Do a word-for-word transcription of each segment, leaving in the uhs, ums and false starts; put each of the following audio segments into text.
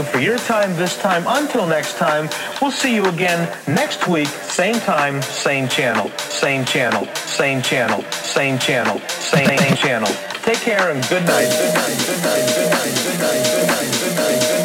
you for your time this time. Until next time, we'll see you again next week, same time, same channel, same channel, same channel, same channel, same, same channel. Take care and good night. Good night. Good night. Good night. Good night. Good night. Good night. Good night.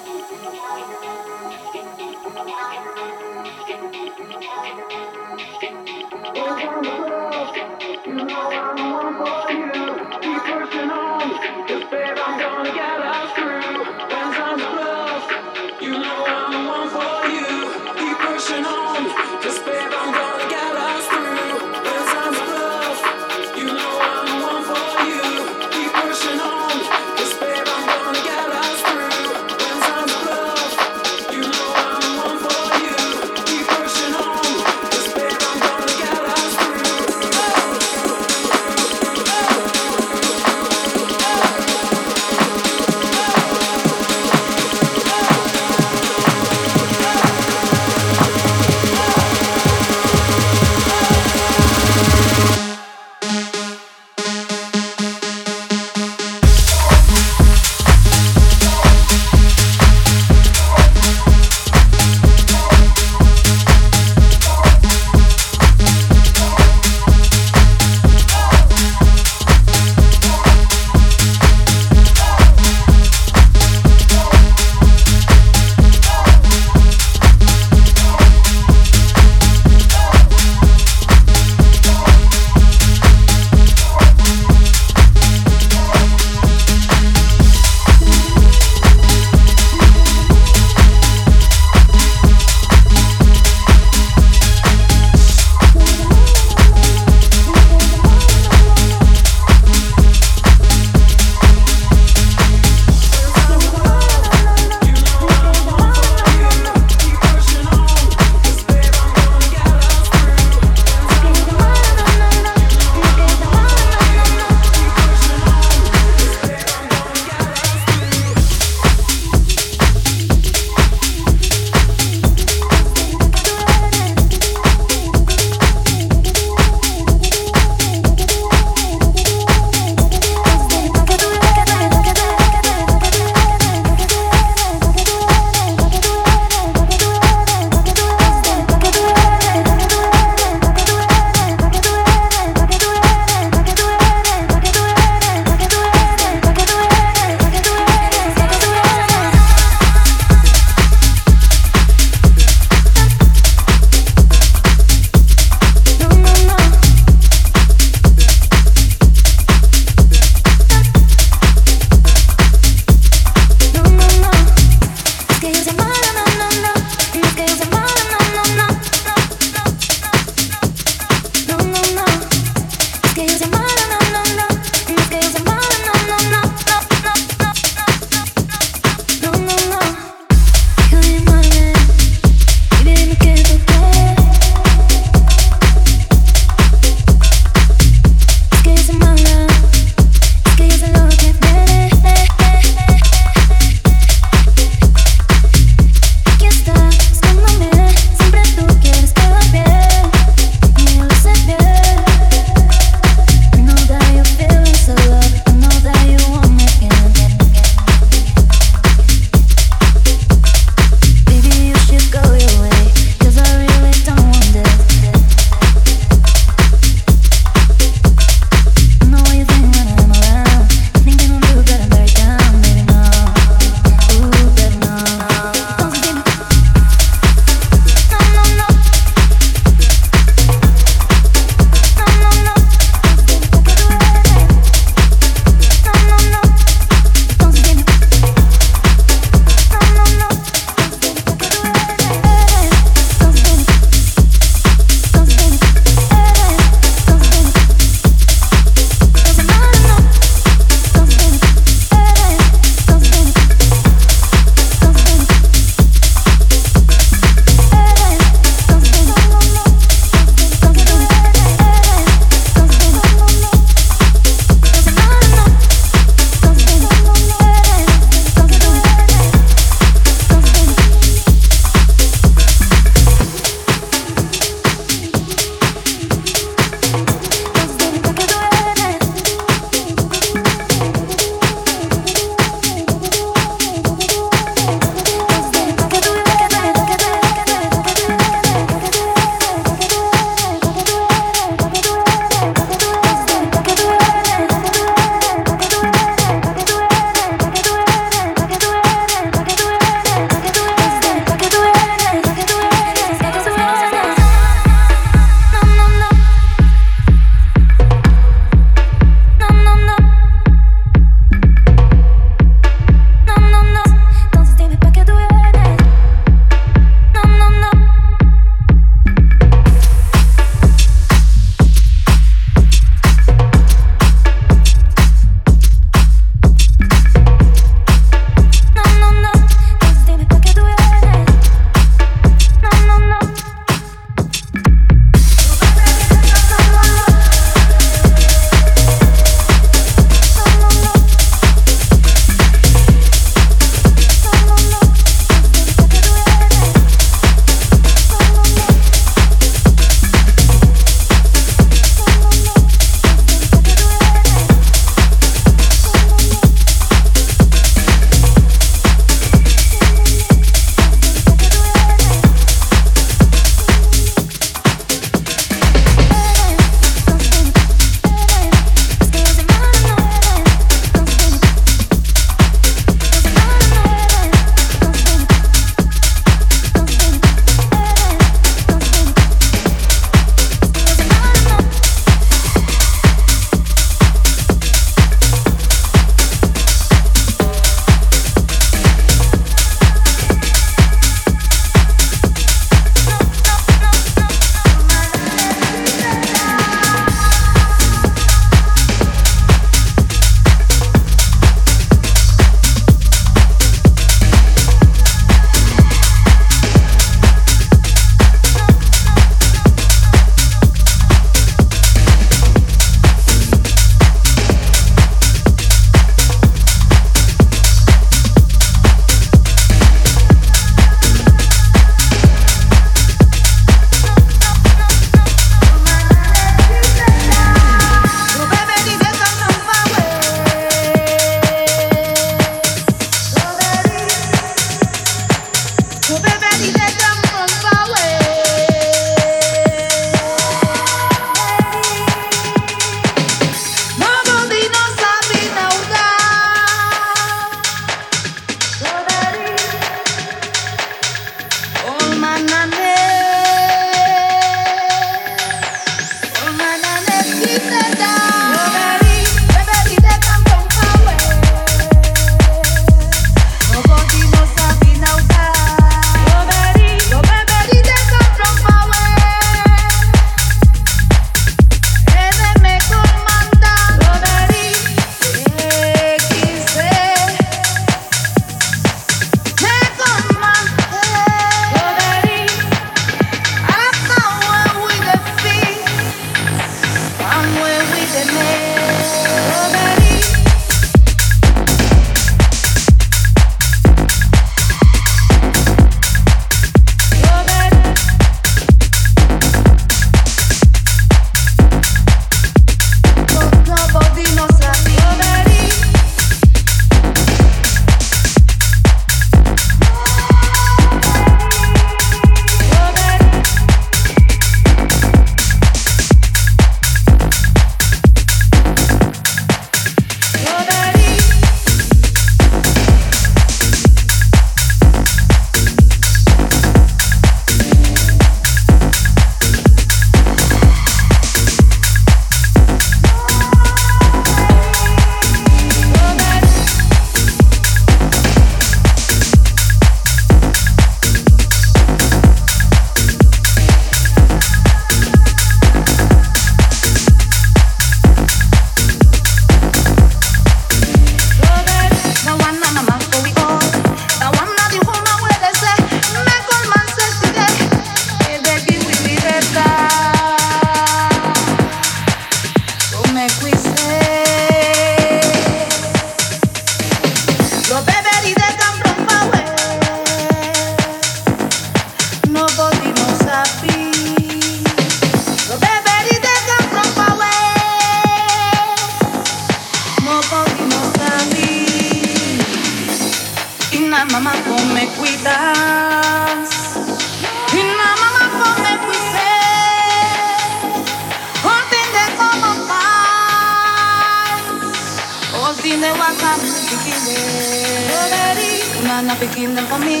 picking them for me.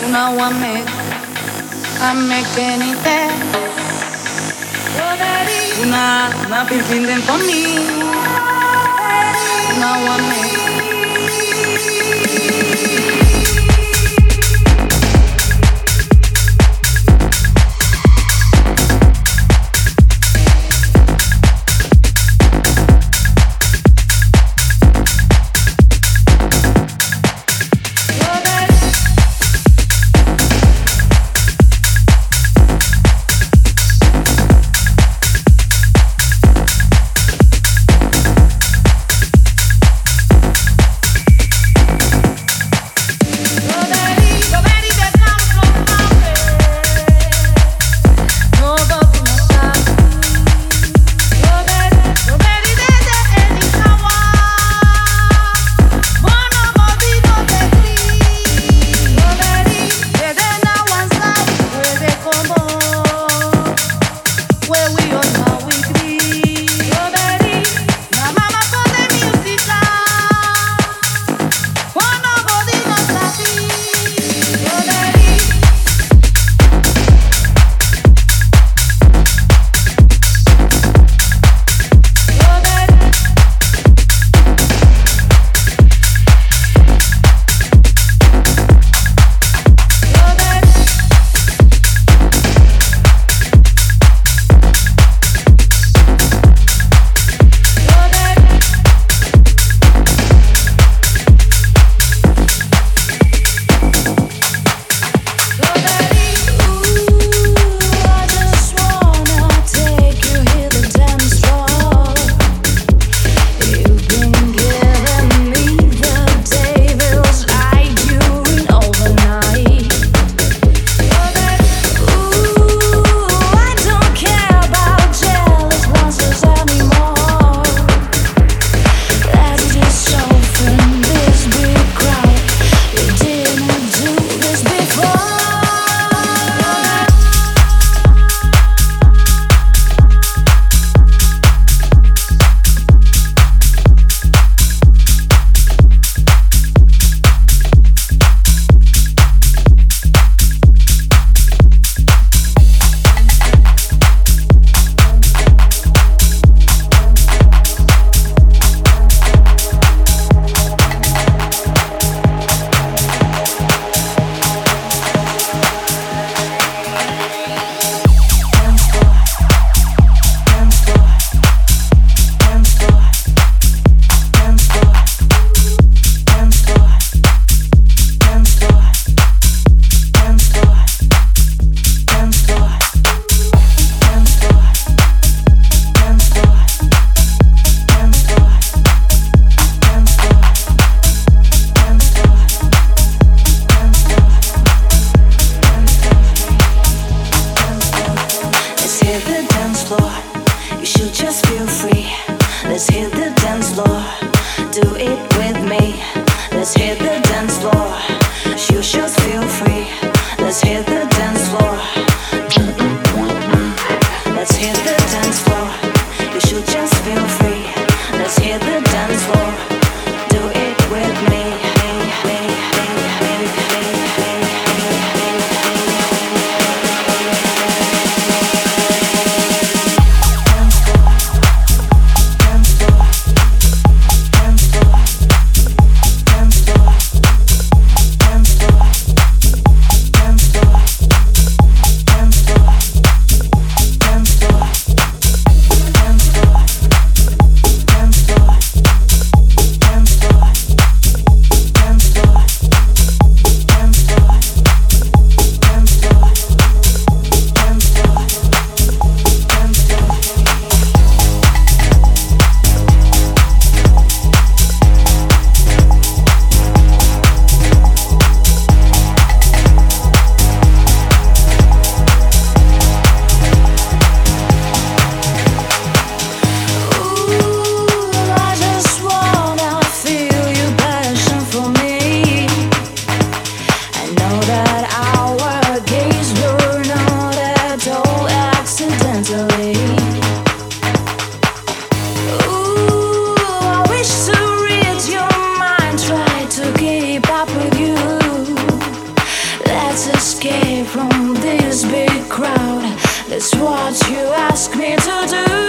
You know I make, I make anything. You know I picking them for me. You know I make. It's what you ask me to do.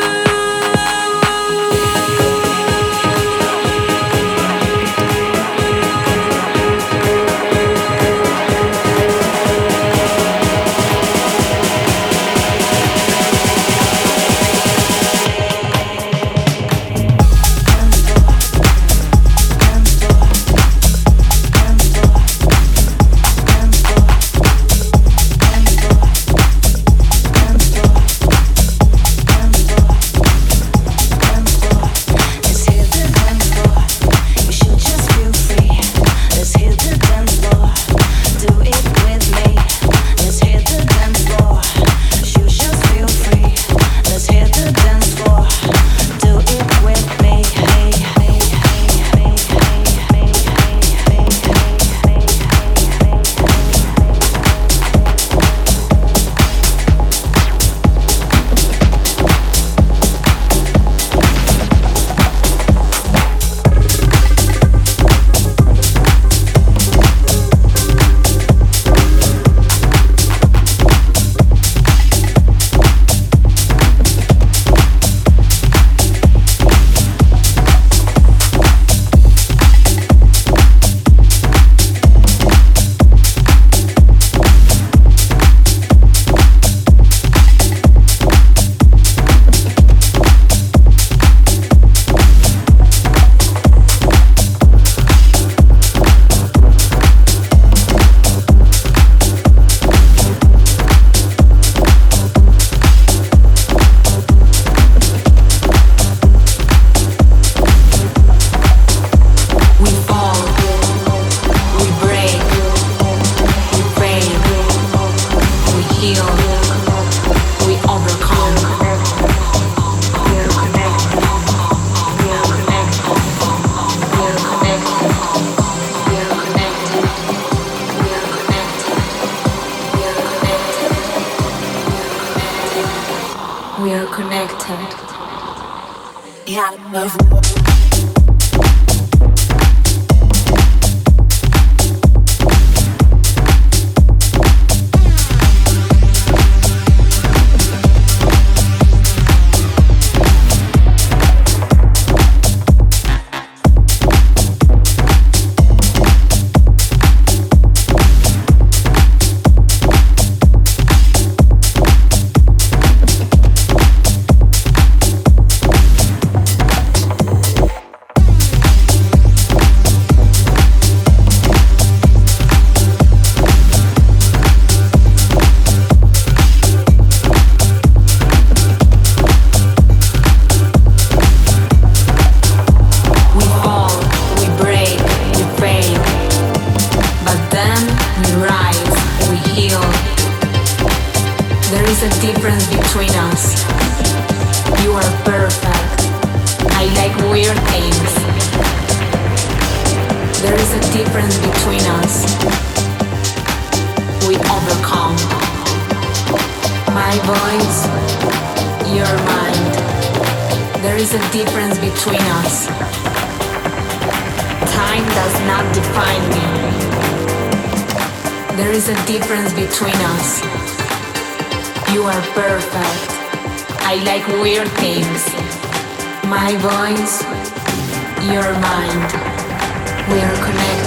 Your mind, we are connected.